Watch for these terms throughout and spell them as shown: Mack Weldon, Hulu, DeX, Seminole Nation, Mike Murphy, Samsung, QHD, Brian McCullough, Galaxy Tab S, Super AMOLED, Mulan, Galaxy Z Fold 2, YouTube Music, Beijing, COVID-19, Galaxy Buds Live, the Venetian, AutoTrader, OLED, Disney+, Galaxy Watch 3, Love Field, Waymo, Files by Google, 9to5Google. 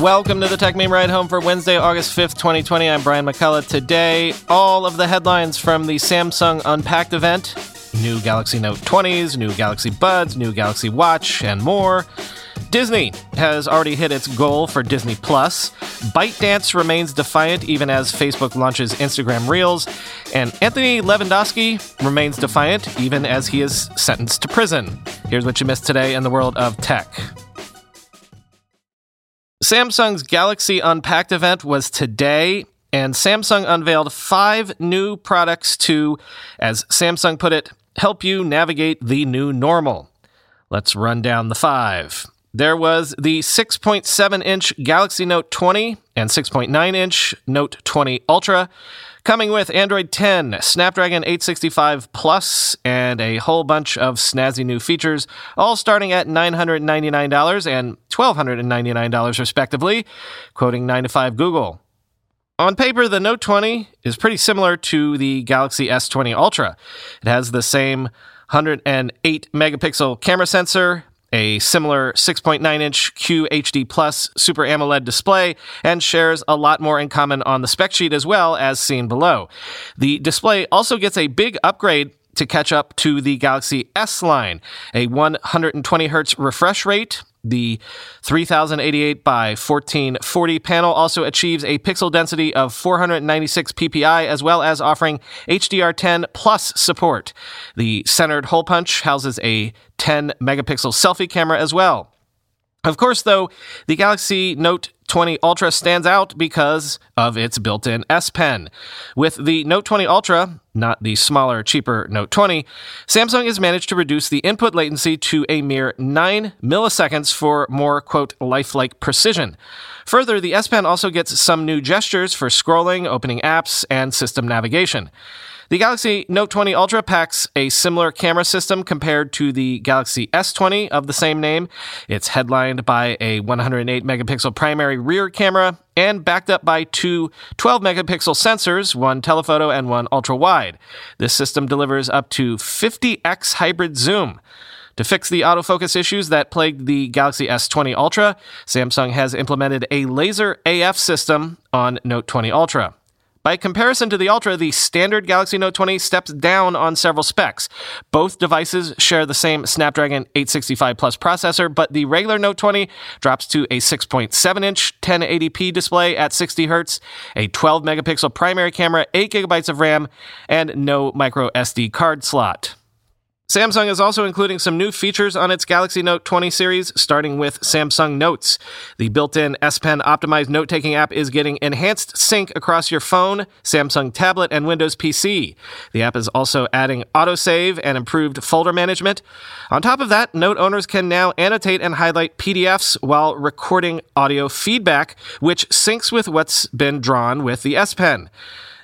Welcome to the Tech Meme Ride Home for Wednesday, August 5th, 2020. I'm Brian McCullough. Today, all of the headlines from the Samsung Unpacked event. New Galaxy Note 20s, new Galaxy Buds, new Galaxy Watch, and more. Disney has already hit its goal for Disney+. ByteDance remains defiant even as Facebook launches Instagram Reels. And Anthony Levandowski remains defiant even as he is sentenced to prison. Here's what you missed today in the world of tech. Samsung's Galaxy Unpacked event was today, and Samsung unveiled 5 new products to, as Samsung put it, help you navigate the new normal. Let's run down the 5. There was the 6.7-inch Galaxy Note 20 and 6.9-inch Note 20 Ultra, coming with Android 10, Snapdragon 865 Plus, and a whole bunch of snazzy new features, all starting at $999 and $1,299, respectively, quoting 9to5 Google. On paper, the Note 20 is pretty similar to the Galaxy S20 Ultra. It has the same 108-megapixel camera sensor, a similar 6.9-inch QHD Plus Super AMOLED display, and shares a lot more in common on the spec sheet as well as seen below. The display also gets a big upgrade to catch up to the Galaxy S line, a 120Hz refresh rate. The 3088 by 1440 panel also achieves a pixel density of 496 ppi, as well as offering HDR10 Plus support. The centered hole punch houses a 10-megapixel selfie camera as well. Of course, though, the Galaxy Note 20 Ultra stands out because of its built-in S Pen. With the Note 20 Ultra, not the smaller, cheaper Note 20, Samsung has managed to reduce the input latency to a mere 9 milliseconds for more, quote, lifelike precision. Further, the S Pen also gets some new gestures for scrolling, opening apps, and system navigation. The Galaxy Note 20 Ultra packs a similar camera system compared to the Galaxy S20 of the same name. It's headlined by a 108-megapixel primary rear camera and backed up by 2 12-megapixel sensors, one telephoto and one ultra-wide. This system delivers up to 50x hybrid zoom. To fix the autofocus issues that plagued the Galaxy S20 Ultra, Samsung has implemented a laser AF system on Note 20 Ultra. By comparison to the Ultra, the standard Galaxy Note 20 steps down on several specs. Both devices share the same Snapdragon 865 Plus processor, but the regular Note 20 drops to a 6.7-inch 1080p display at 60Hz, a 12-megapixel primary camera, 8GB of RAM, and no micro SD card slot. Samsung is also including some new features on its Galaxy Note 20 series, starting with Samsung Notes. The built-in S Pen optimized note-taking app is getting enhanced sync across your phone, Samsung tablet, and Windows PC. The app is also adding autosave and improved folder management. On top of that, Note owners can now annotate and highlight PDFs while recording audio feedback, which syncs with what's been drawn with the S Pen.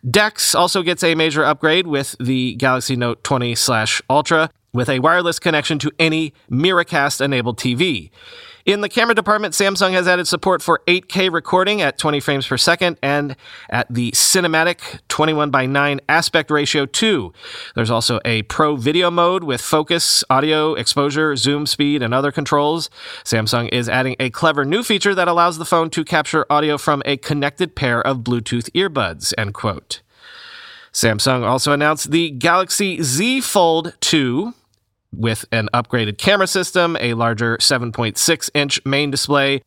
DeX also gets a major upgrade with the Galaxy Note 20/Ultra, with a wireless connection to any Miracast-enabled TV. In the camera department, Samsung has added support for 8K recording at 20 frames per second and at the cinematic 21:9 aspect ratio 2. There's also a pro video mode with focus, audio, exposure, zoom speed, and other controls. Samsung is adding a clever new feature that allows the phone to capture audio from a connected pair of Bluetooth earbuds, end quote. Samsung also announced the Galaxy Z Fold 2, with an upgraded camera system, a larger 7.6-inch main display,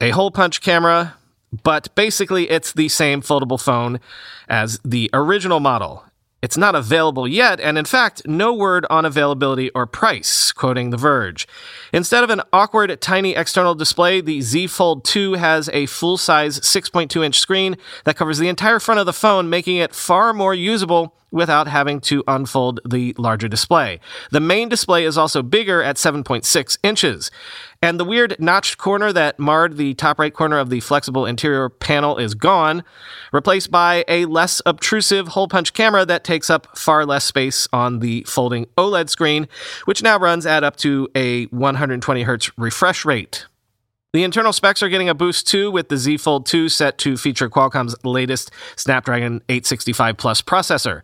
a hole-punch camera, but basically it's the same foldable phone as the original model. It's not available yet, and in fact, no word on availability or price, quoting The Verge. Instead of an awkward, tiny external display, the Z Fold 2 has a full-size 6.2-inch screen that covers the entire front of the phone, making it far more usable without having to unfold the larger display. The main display is also bigger at 7.6 inches. And the weird notched corner that marred the top right corner of the flexible interior panel is gone, replaced by a less obtrusive hole-punch camera that takes up far less space on the folding OLED screen, which now runs at up to a 120 Hz refresh rate. The internal specs are getting a boost too, with the Z Fold 2 set to feature Qualcomm's latest Snapdragon 865 Plus processor.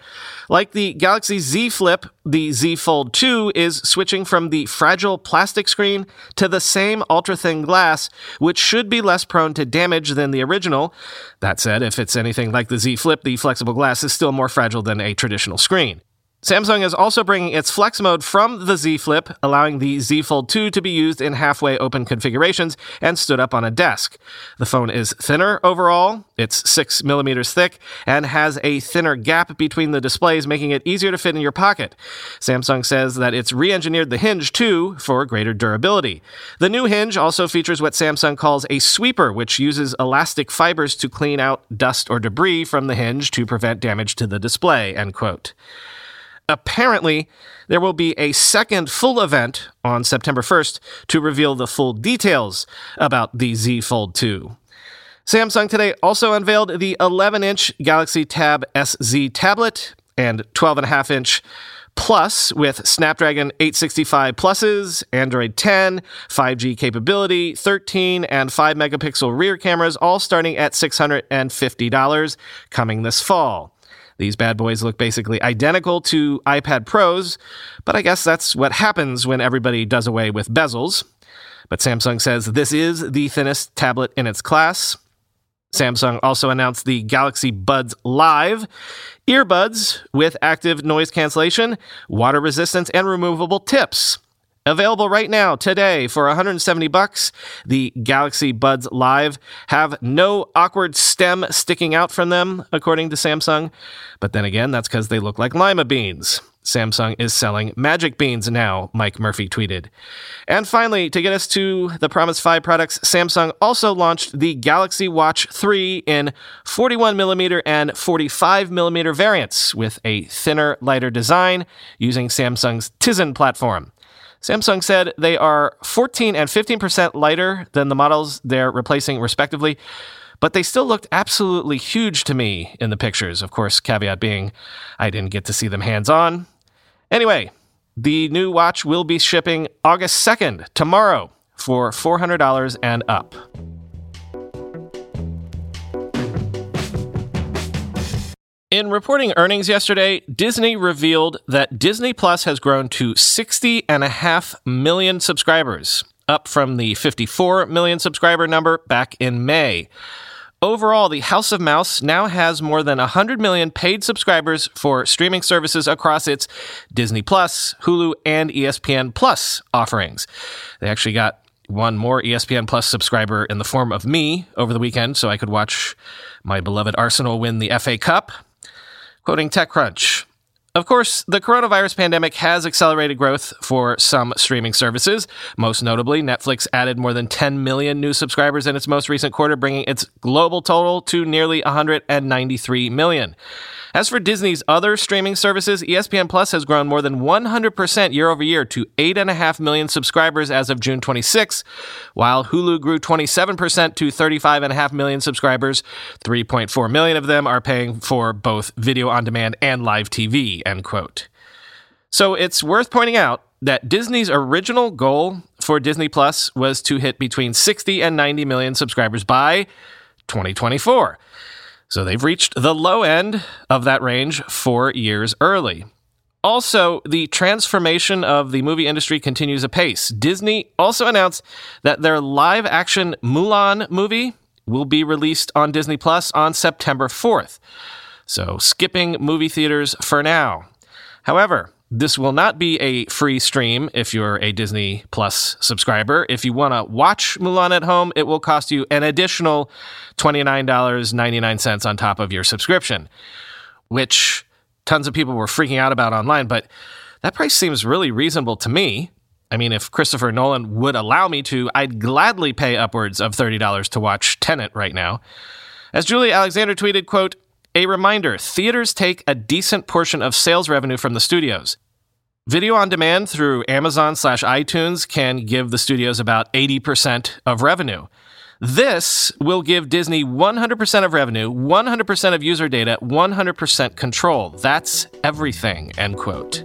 Like the Galaxy Z Flip, the Z Fold 2 is switching from the fragile plastic screen to the same ultra-thin glass, which should be less prone to damage than the original. That said, if it's anything like the Z Flip, the flexible glass is still more fragile than a traditional screen. Samsung is also bringing its Flex mode from the Z Flip, allowing the Z Fold 2 to be used in halfway open configurations and stood up on a desk. The phone is thinner overall, it's 6 millimeters thick, and has a thinner gap between the displays, making it easier to fit in your pocket. Samsung says that it's re-engineered the hinge, too, for greater durability. The new hinge also features what Samsung calls a sweeper, which uses elastic fibers to clean out dust or debris from the hinge to prevent damage to the display, end quote. Apparently, there will be a second full event on September 1st to reveal the full details about the Z Fold 2. Samsung today also unveiled the 11-inch Galaxy Tab SZ tablet and 12.5-inch Plus with Snapdragon 865 Pluses, Android 10, 5G capability, 13, and 5-megapixel rear cameras, all starting at $650 coming this fall. These bad boys look basically identical to iPad Pros, but I guess that's what happens when everybody does away with bezels. But Samsung says this is the thinnest tablet in its class. Samsung also announced the Galaxy Buds Live earbuds with active noise cancellation, water resistance, and removable tips. Available right now, today, for $170, the Galaxy Buds Live have no awkward stem sticking out from them, according to Samsung. But then again, that's because they look like lima beans. Samsung is selling magic beans now, Mike Murphy tweeted. And finally, to get us to the Promised 5 products, Samsung also launched the Galaxy Watch 3 in 41mm and 45mm variants with a thinner, lighter design using Samsung's Tizen platform. Samsung said they are 14 and 15% lighter than the models they're replacing respectively, but they still looked absolutely huge to me in the pictures. Of course, caveat being, I didn't get to see them hands-on. Anyway, the new watch will be shipping August 2nd, tomorrow, for $400 and up. In reporting earnings yesterday, Disney revealed that Disney+ has grown to 60.5 million subscribers, up from the 54 million subscriber number back in May. Overall, the House of Mouse now has more than 100 million paid subscribers for streaming services across its Disney+, Hulu, and ESPN Plus offerings. They actually got one more ESPN Plus subscriber in the form of me over the weekend, so I could watch my beloved Arsenal win the FA Cup. Quoting TechCrunch, of course, the coronavirus pandemic has accelerated growth for some streaming services. Most notably, Netflix added more than 10 million new subscribers in its most recent quarter, bringing its global total to nearly 193 million. As for Disney's other streaming services, ESPN Plus has grown more than 100% year over year to 8.5 million subscribers as of June 26, while Hulu grew 27% to 35.5 million subscribers. 3.4 million of them are paying for both video on demand and live TV, end quote. So it's worth pointing out that Disney's original goal for Disney Plus was to hit between 60 and 90 million subscribers by 2024. So they've reached the low end of that range 4 years early. Also, the transformation of the movie industry continues apace. Disney also announced that their live-action Mulan movie will be released on Disney Plus on September 4th. So skipping movie theaters for now. However, this will not be a free stream if you're a Disney Plus subscriber. If you want to watch Mulan at home, it will cost you an additional $29.99 on top of your subscription, which tons of people were freaking out about online, but that price seems really reasonable to me. I mean, if Christopher Nolan would allow me to, I'd gladly pay upwards of $30 to watch Tenet right now. As Julie Alexander tweeted, quote, "A reminder, theaters take a decent portion of sales revenue from the studios. Video on demand through Amazon/iTunes can give the studios about 80% of revenue. This will give Disney 100% of revenue, 100% of user data, 100% control. That's everything," end quote.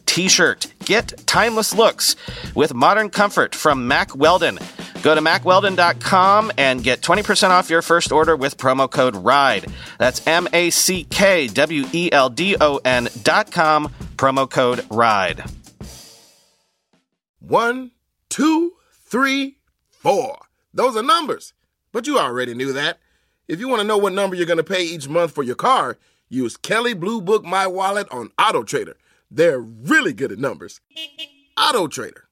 T-shirt. Get timeless looks with modern comfort from Mack Weldon. Go to MackWeldon.com and get 20% off your first order with promo code RIDE. That's MACKWELDON.com, promo code RIDE. 1, 2, 3, 4. Those are numbers, but you already knew that. If you want to know what number you're going to pay each month for your car, use Kelley Blue Book My Wallet on AutoTrader. They're really good at numbers. AutoTrader.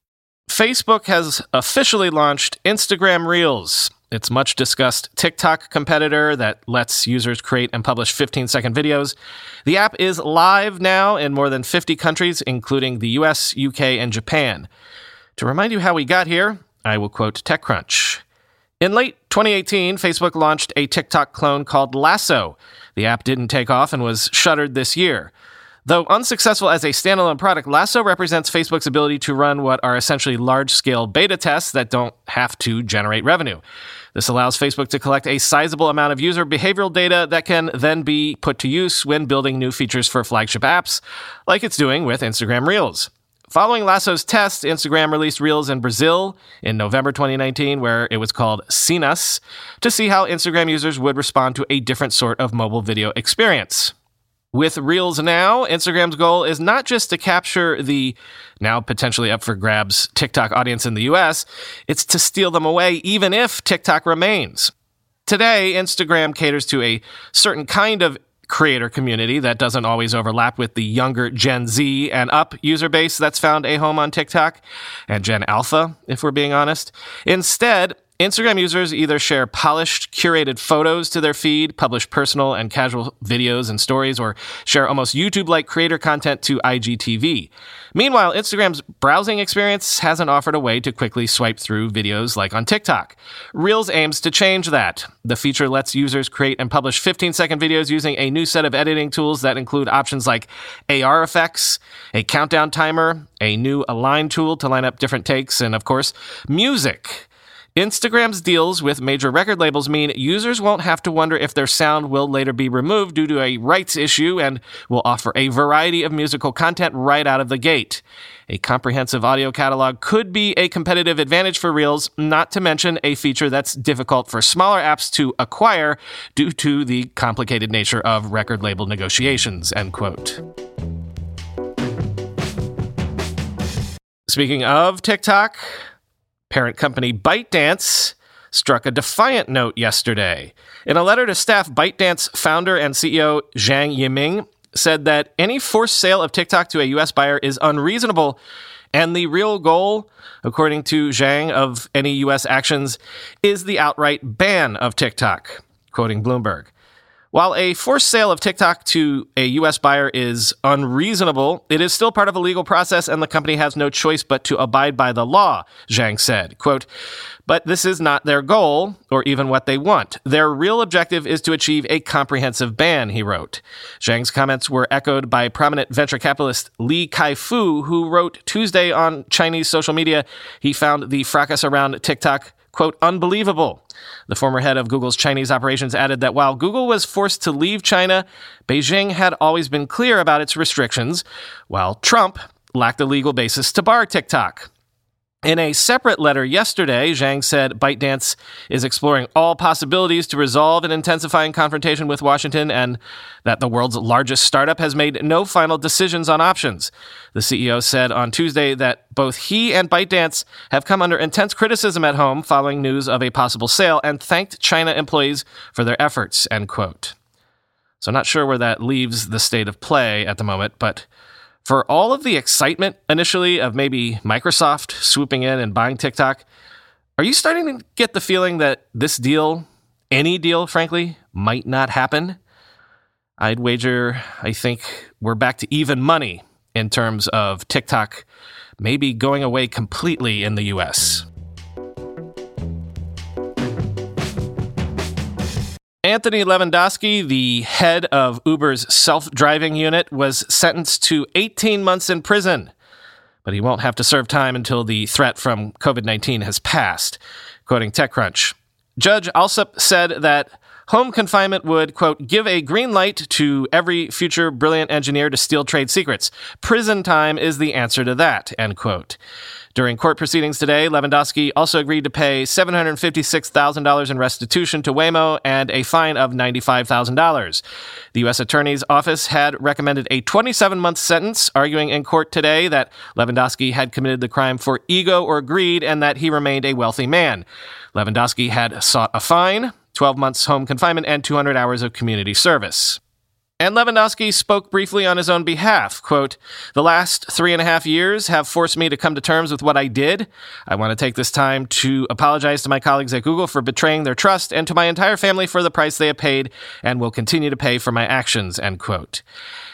Facebook has officially launched Instagram Reels, its much-discussed TikTok competitor that lets users create and publish 15-second videos. The app is live now in more than 50 countries, including the US, UK, and Japan. To remind you how we got here, I will quote TechCrunch. In late 2018, Facebook launched a TikTok clone called Lasso. The app didn't take off and was shuttered this year. Though unsuccessful as a standalone product, Lasso represents Facebook's ability to run what are essentially large-scale beta tests that don't have to generate revenue. This allows Facebook to collect a sizable amount of user behavioral data that can then be put to use when building new features for flagship apps, like it's doing with Instagram Reels. Following Lasso's test, Instagram released Reels in Brazil in November 2019, where it was called Sinas, to see how Instagram users would respond to a different sort of mobile video experience. With Reels now, Instagram's goal is not just to capture the now potentially up for grabs TikTok audience in the US, it's to steal them away even if TikTok remains. Today, Instagram caters to a certain kind of creator community that doesn't always overlap with the younger Gen Z and up user base that's found a home on TikTok, and Gen Alpha, if we're being honest. Instead, Instagram users either share polished, curated photos to their feed, publish personal and casual videos and stories, or share almost YouTube-like creator content to IGTV. Meanwhile, Instagram's browsing experience hasn't offered a way to quickly swipe through videos like on TikTok. Reels aims to change that. The feature lets users create and publish 15-second videos using a new set of editing tools that include options like AR effects, a countdown timer, a new align tool to line up different takes, and, of course, music. Instagram's deals with major record labels mean users won't have to wonder if their sound will later be removed due to a rights issue, and will offer a variety of musical content right out of the gate. A comprehensive audio catalog could be a competitive advantage for Reels, not to mention a feature that's difficult for smaller apps to acquire due to the complicated nature of record label negotiations, end quote. Speaking of TikTok, parent company ByteDance struck a defiant note yesterday. In a letter to staff, ByteDance founder and CEO Zhang Yiming said that any forced sale of TikTok to a U.S. buyer is unreasonable And the real goal, according to Zhang, of any U.S. actions is the outright ban of TikTok, quoting Bloomberg. While a forced sale of TikTok to a U.S. buyer is unreasonable, it is still part of a legal process, and the company has no choice but to abide by the law, Zhang said. Quote, but this is not their goal, or even what they want. Their real objective is to achieve a comprehensive ban, he wrote. Zhang's comments were echoed by prominent venture capitalist Li Kai-Fu, who wrote Tuesday on Chinese social media he found the fracas around TikTok, quote, unbelievable. The former head of Google's Chinese operations added that while Google was forced to leave China, Beijing had always been clear about its restrictions, while Trump lacked a legal basis to bar TikTok. In a separate letter yesterday, Zhang said ByteDance is exploring all possibilities to resolve an intensifying confrontation with Washington and that the world's largest startup has made no final decisions on options. The CEO said on Tuesday that both he and ByteDance have come under intense criticism at home following news of a possible sale and thanked China employees for their efforts, end quote. So not sure where that leaves the state of play at the moment, but for all of the excitement initially of maybe Microsoft swooping in and buying TikTok, are you starting to get the feeling that this deal, any deal, frankly, might not happen? I'd wager, I think, we're back to even money in terms of TikTok maybe going away completely in the U.S. Anthony Levandowski, the head of Uber's self-driving unit, was sentenced to 18 months in prison, but he won't have to serve time until the threat from COVID-19 has passed, quoting TechCrunch. Judge Alsop said that home confinement would, quote, give a green light to every future brilliant engineer to steal trade secrets. Prison time is the answer to that, end quote. During court proceedings today, Lewandowski also agreed to pay $756,000 in restitution to Waymo and a fine of $95,000. The U.S. Attorney's Office had recommended a 27-month sentence, arguing in court today that Lewandowski had committed the crime for ego or greed and that he remained a wealthy man. Lewandowski had sought a fine, 12 months home confinement, and 200 hours of community service. And Lewandowski spoke briefly on his own behalf, quote, the last 3.5 years have forced me to come to terms with what I did. I want to take this time to apologize to my colleagues at Google for betraying their trust and to my entire family for the price they have paid and will continue to pay for my actions, end quote.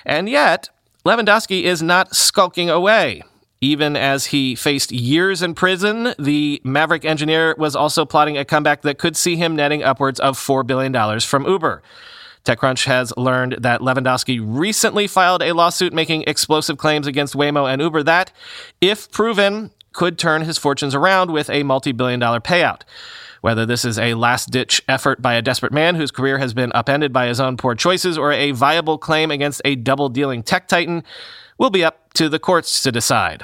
And yet, Lewandowski is not skulking away. Even as he faced years in prison, the Maverick engineer was also plotting a comeback that could see him netting upwards of $4 billion from Uber. TechCrunch has learned that Lewandowski recently filed a lawsuit making explosive claims against Waymo and Uber that, if proven, could turn his fortunes around with a multi-billion-dollar payout. Whether this is a last-ditch effort by a desperate man whose career has been upended by his own poor choices or a viable claim against a double-dealing tech titan will be up to the courts to decide.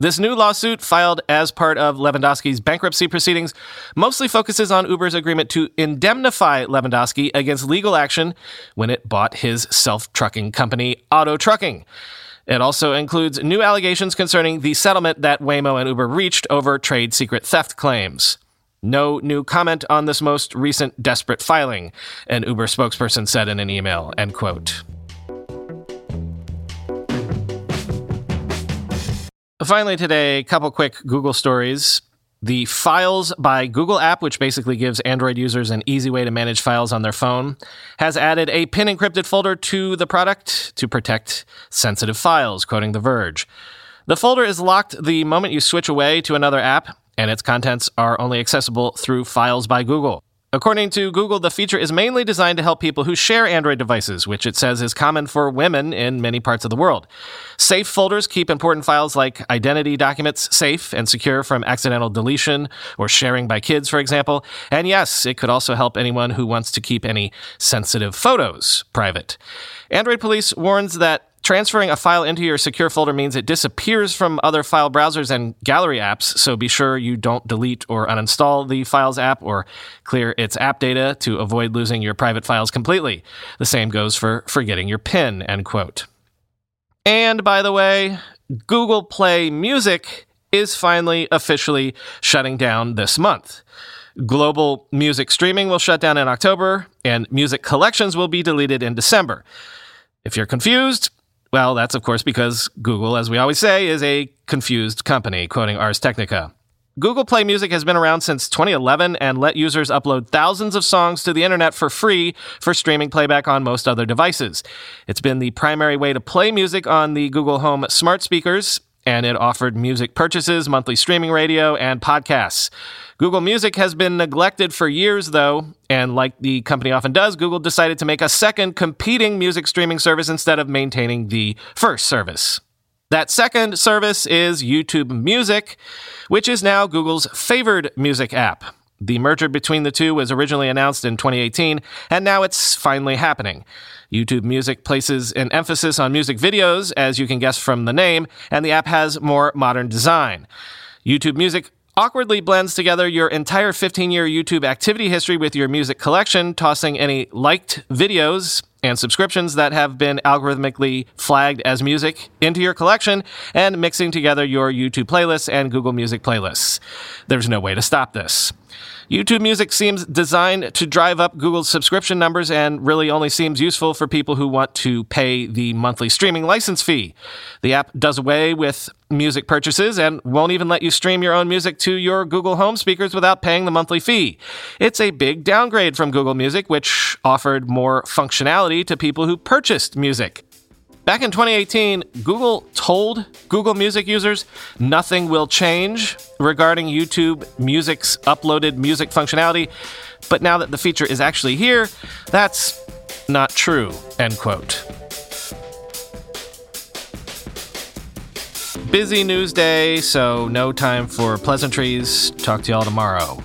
This new lawsuit, filed as part of Lewandowski's bankruptcy proceedings, mostly focuses on Uber's agreement to indemnify Lewandowski against legal action when it bought his self-trucking company, Auto Trucking. It also includes new allegations concerning the settlement that Waymo and Uber reached over trade secret theft claims. No new comment on this most recent desperate filing, an Uber spokesperson said in an email, end quote. Finally today, a couple quick Google stories. The Files by Google app, which basically gives Android users an easy way to manage files on their phone, has added a pin-encrypted folder to the product to protect sensitive files, quoting The Verge. The folder is locked the moment you switch away to another app, and its contents are only accessible through Files by Google. According to Google, the feature is mainly designed to help people who share Android devices, which it says is common for women in many parts of the world. Safe folders keep important files like identity documents safe and secure from accidental deletion or sharing by kids, for example. And yes, it could also help anyone who wants to keep any sensitive photos private. Android Police warns that transferring a file into your secure folder means it disappears from other file browsers and gallery apps, so be sure you don't delete or uninstall the Files app or clear its app data to avoid losing your private files completely. The same goes for forgetting your PIN, end quote. And by the way, Google Play Music is finally officially shutting down this month. Global music streaming will shut down in October, and music collections will be deleted in December. If you're confused, Well, that's, of course, because Google, as we always say, is a confused company, quoting Ars Technica. Google Play Music has been around since 2011 and let users upload thousands of songs to the internet for free for streaming playback on most other devices. It's been the primary way to play music on the Google Home smart speakers, and it offered music purchases, monthly streaming radio, and podcasts. Google Music has been neglected for years, though, and like the company often does, Google decided to make a second competing music streaming service instead of maintaining the first service. That second service is YouTube Music, which is now Google's favored music app. The merger between the two was originally announced in 2018, and now it's finally happening. YouTube Music places an emphasis on music videos, as you can guess from the name, and the app has more modern design. YouTube Music awkwardly blends together your entire 15-year YouTube activity history with your music collection, tossing any liked videos and subscriptions that have been algorithmically flagged as music into your collection, and mixing together your YouTube playlists and Google Music playlists. There's no way to stop this. YouTube Music seems designed to drive up Google's subscription numbers and really only seems useful for people who want to pay the monthly streaming license fee. The app does away with music purchases and won't even let you stream your own music to your Google Home speakers without paying the monthly fee. It's a big downgrade from Google Music, which offered more functionality to people who purchased music. Back in 2018, Google told Google Music users nothing will change regarding YouTube Music's uploaded music functionality, but now that the feature is actually here, that's not true, end quote. Busy news day, so no time for pleasantries. Talk to y'all tomorrow.